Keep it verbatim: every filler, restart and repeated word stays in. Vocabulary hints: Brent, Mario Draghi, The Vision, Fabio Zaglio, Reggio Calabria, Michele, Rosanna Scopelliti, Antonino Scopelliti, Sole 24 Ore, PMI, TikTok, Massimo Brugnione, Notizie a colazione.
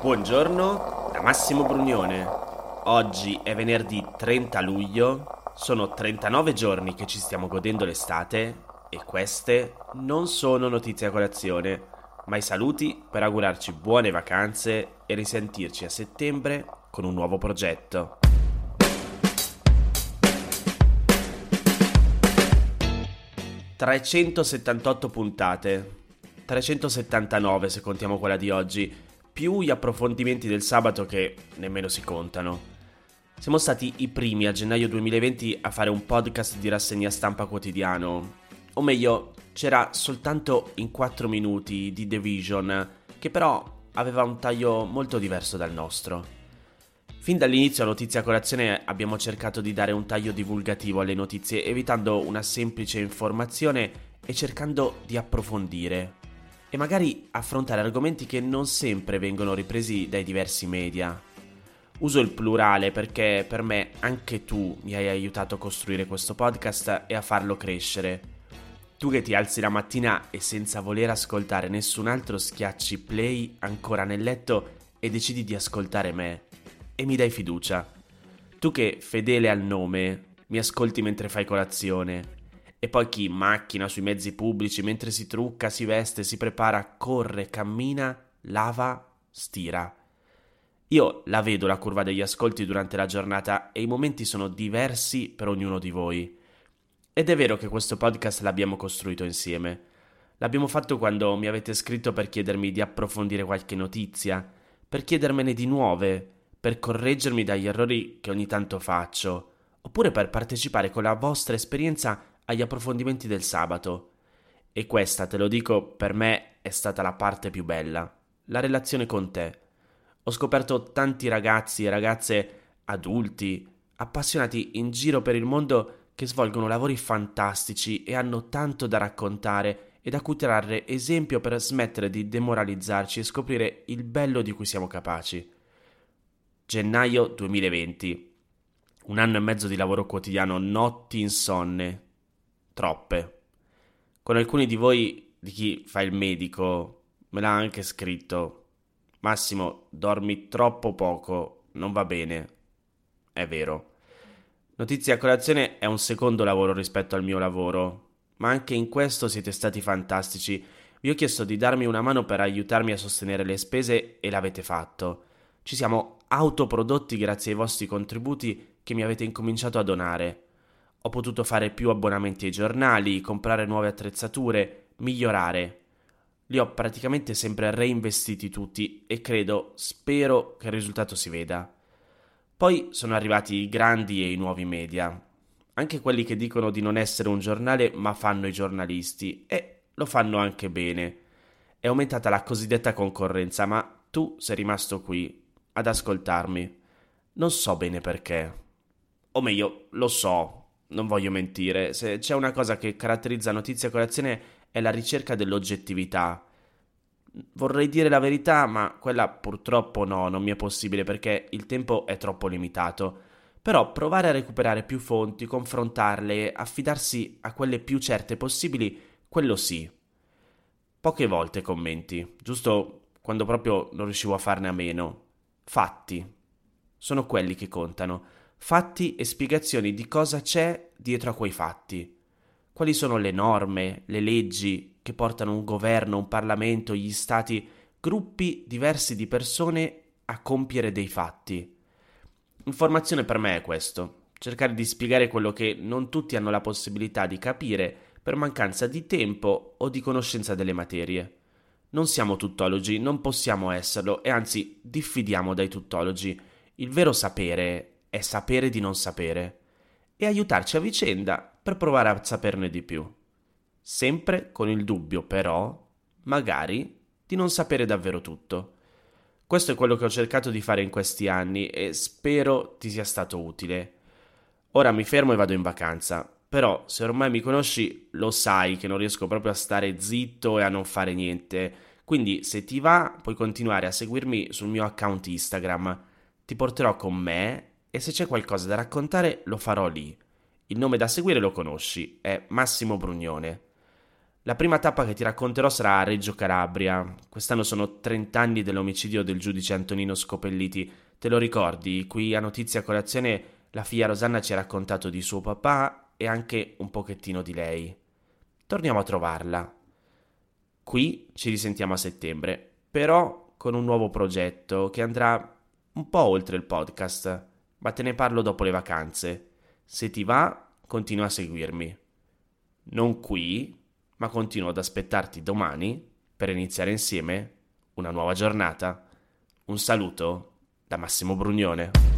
Buongiorno da Massimo Brugnione. Oggi è venerdì trenta luglio, sono trentanove giorni che ci stiamo godendo l'estate e queste non sono notizie a colazione, ma i saluti per augurarci buone vacanze e risentirci a settembre con un nuovo progetto. trecentosettantotto puntate, trecentosettantanove se contiamo quella di oggi, più gli approfondimenti del sabato che nemmeno si contano. Siamo stati i primi a gennaio duemilaventi a fare un podcast di rassegna stampa quotidiano, o meglio c'era soltanto in quattro minuti di The Vision, che però aveva un taglio molto diverso dal nostro. Fin dall'inizio a Notizia Colazione abbiamo cercato di dare un taglio divulgativo alle notizie, evitando una semplice informazione e cercando di approfondire e magari affrontare argomenti che non sempre vengono ripresi dai diversi media. Uso il plurale perché per me anche tu mi hai aiutato a costruire questo podcast e a farlo crescere. Tu che ti alzi la mattina e senza voler ascoltare nessun altro schiacci play ancora nel letto e decidi di ascoltare me e mi dai fiducia. Tu che, fedele al nome, mi ascolti mentre fai colazione. E poi chi in macchina, sui mezzi pubblici, mentre si trucca, si veste, si prepara, corre, cammina, lava, stira. Io la vedo la curva degli ascolti durante la giornata e i momenti sono diversi per ognuno di voi. Ed è vero che questo podcast l'abbiamo costruito insieme. L'abbiamo fatto quando mi avete scritto per chiedermi di approfondire qualche notizia, per chiedermene di nuove, per correggermi dagli errori che ogni tanto faccio, oppure per partecipare con la vostra esperienza agli approfondimenti del sabato. E questa, te lo dico, per me è stata la parte più bella, la relazione con te. Ho scoperto tanti ragazzi e ragazze, adulti, appassionati in giro per il mondo che svolgono lavori fantastici e hanno tanto da raccontare e da cui trarre esempio per smettere di demoralizzarci e scoprire il bello di cui siamo capaci. Gennaio duemilaventi, un anno e mezzo di lavoro quotidiano, notti insonne, troppe. Con alcuni di voi, di chi fa il medico, me l'ha anche scritto: Massimo, dormi troppo poco, non va bene. È vero. Notizie a Colazione è un secondo lavoro rispetto al mio lavoro, ma anche in questo siete stati fantastici. Vi ho chiesto di darmi una mano per aiutarmi a sostenere le spese e l'avete fatto. Ci siamo autoprodotti grazie ai vostri contributi che mi avete incominciato a donare. Ho potuto fare più abbonamenti ai giornali, comprare nuove attrezzature, migliorare. Li ho praticamente sempre reinvestiti tutti e credo, spero che il risultato si veda. Poi sono arrivati i grandi e i nuovi media. Anche quelli che dicono di non essere un giornale ma fanno i giornalisti e lo fanno anche bene. È aumentata la cosiddetta concorrenza, ma tu sei rimasto qui ad ascoltarmi. Non so bene perché. O meglio, lo so. Non voglio mentire, se c'è una cosa che caratterizza Notizia Colazione è la ricerca dell'oggettività. Vorrei dire la verità, ma quella purtroppo no, non mi è possibile perché il tempo è troppo limitato. Però provare a recuperare più fonti, confrontarle, affidarsi a quelle più certe possibili, quello sì. Poche volte commenti, giusto quando proprio non riuscivo a farne a meno. Fatti. Sono quelli che contano. Fatti e spiegazioni di cosa c'è dietro a quei fatti. Quali sono le norme, le leggi che portano un governo, un Parlamento, gli stati, gruppi diversi di persone a compiere dei fatti. Informazione per me è questo, cercare di spiegare quello che non tutti hanno la possibilità di capire per mancanza di tempo o di conoscenza delle materie. Non siamo tuttologi, non possiamo esserlo e anzi diffidiamo dai tuttologi. Il vero sapere è sapere di non sapere e aiutarci a vicenda per provare a saperne di più, sempre con il dubbio però, magari, di non sapere davvero tutto. Questo è quello che ho cercato di fare in questi anni e spero ti sia stato utile. Ora mi fermo e vado in vacanza, però se ormai mi conosci lo sai che non riesco proprio a stare zitto e a non fare niente, quindi se ti va puoi continuare a seguirmi sul mio account Instagram, ti porterò con me e se c'è qualcosa da raccontare lo farò lì. Il nome da seguire lo conosci, è Massimo Brugnione. La prima tappa che ti racconterò sarà a Reggio Calabria. Quest'anno sono trent'anni dell'omicidio del giudice Antonino Scopelliti. Te lo ricordi? Qui a Notizia Colazione la figlia Rosanna ci ha raccontato di suo papà e anche un pochettino di lei. Torniamo a trovarla. Qui ci risentiamo a settembre, però con un nuovo progetto che andrà un po' oltre il podcast, ma te ne parlo dopo le vacanze. Se ti va, continua a seguirmi. Non qui, ma continuo ad aspettarti domani per iniziare insieme una nuova giornata. Un saluto da Massimo Brugnione.